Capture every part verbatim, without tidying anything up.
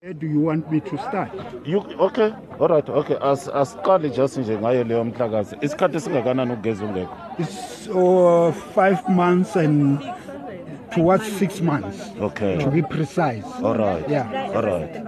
Where do you want me to start? You okay? All right. Okay. As as Carly just said, ngayo leyo mhlakazi. Isikhathi singakanani ukugeza ungekho? It's uh, five months and towards six months. Okay. To be precise. All right. Yeah. All right.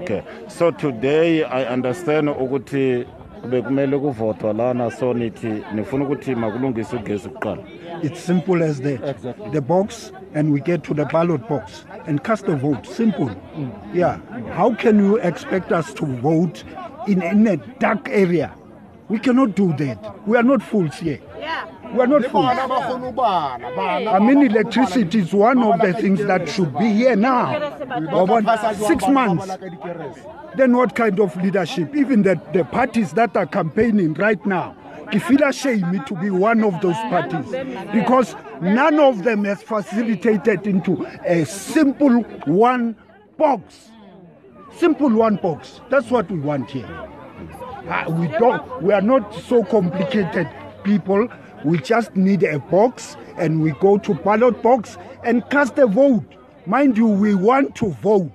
Okay. So today I understand ukuthi bekumele kuvotwa lana so nithi nifuna ukuthi makulungise ugeza uqala. It's simple as that. Exactly. The box, and we get to the ballot box and cast a vote. Simple. Mm. Yeah. How can you expect us to vote in, in a dark area? We cannot do that. We are not fools here. Yeah. We are not fools. I mean, electricity is one of the things that should be here now. About six months. Then what kind of leadership? Even the, the parties that are campaigning right now, Kifila shame to be one of those parties, because none of them has facilitated into a simple one box. Simple one box. That's what we want here. Uh, we don't. We are not so complicated people. We just need a box, and we go to ballot box and cast a vote. Mind you, we want to vote.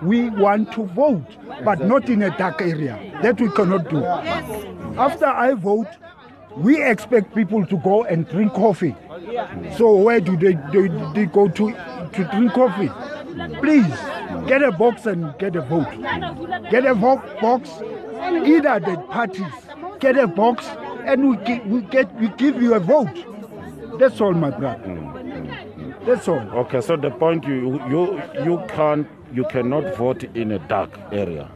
We want to vote, but not in a dark area. That we cannot do. After I vote, we expect people to go and drink coffee. So where do they, they, they go to, to drink coffee? Please, get a box and get a vote. Get a box, either the parties get a box and we, get, we, get, we give you a vote. That's all, my brother. That's all. Okay, so the point, you, you, you can't, you cannot vote in a dark area.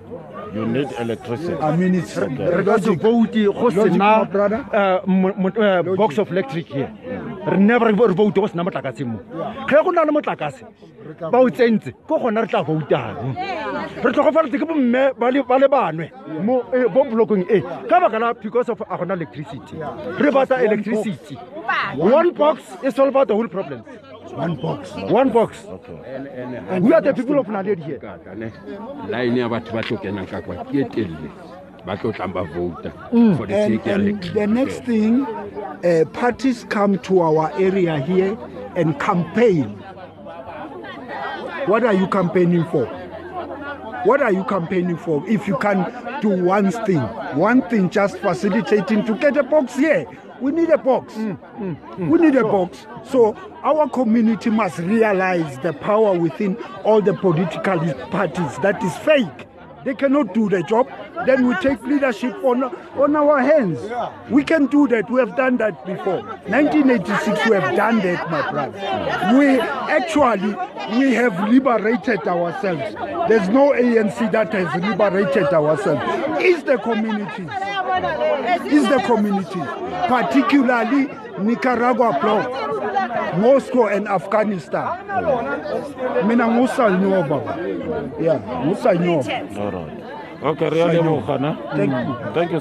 You need electricity. I mean, it's okay. Logic. Logic, my brother. Uh, uh, box of electric here. Yeah. Never vote. What's number Takasimu? Kakuna Matakasi. Both ends. Coconata Votan. Retofar Baliban. More blocking a Kavakana because of electricity. Rivata electricity. One box is all about the whole problem. One box. One box. Okay. And, and, and we are the people of Naledi here. Mm. For the and, and the next thing, uh, parties come to our area here and campaign. What are you campaigning for? What are you campaigning for? If you can do one thing, one thing just facilitating to get a box here. We need a box. Mm, mm, mm. We need a box. So our community must realize the power within all the political parties. That is fake. They cannot do the job. Then we take leadership on, on our hands. We can do that. We have done that before. nineteen eighty-six, we have done that, my brother. We actually, we have liberated ourselves. There's no A N C that has liberated ourselves. It's the communities. It's the community, particularly Nicaragua bloc, Moscow and Afghanistan. Mina Musa Nyoba. Yeah, Musa Nyoba. All right. Okay, really, Thank you. Thank you.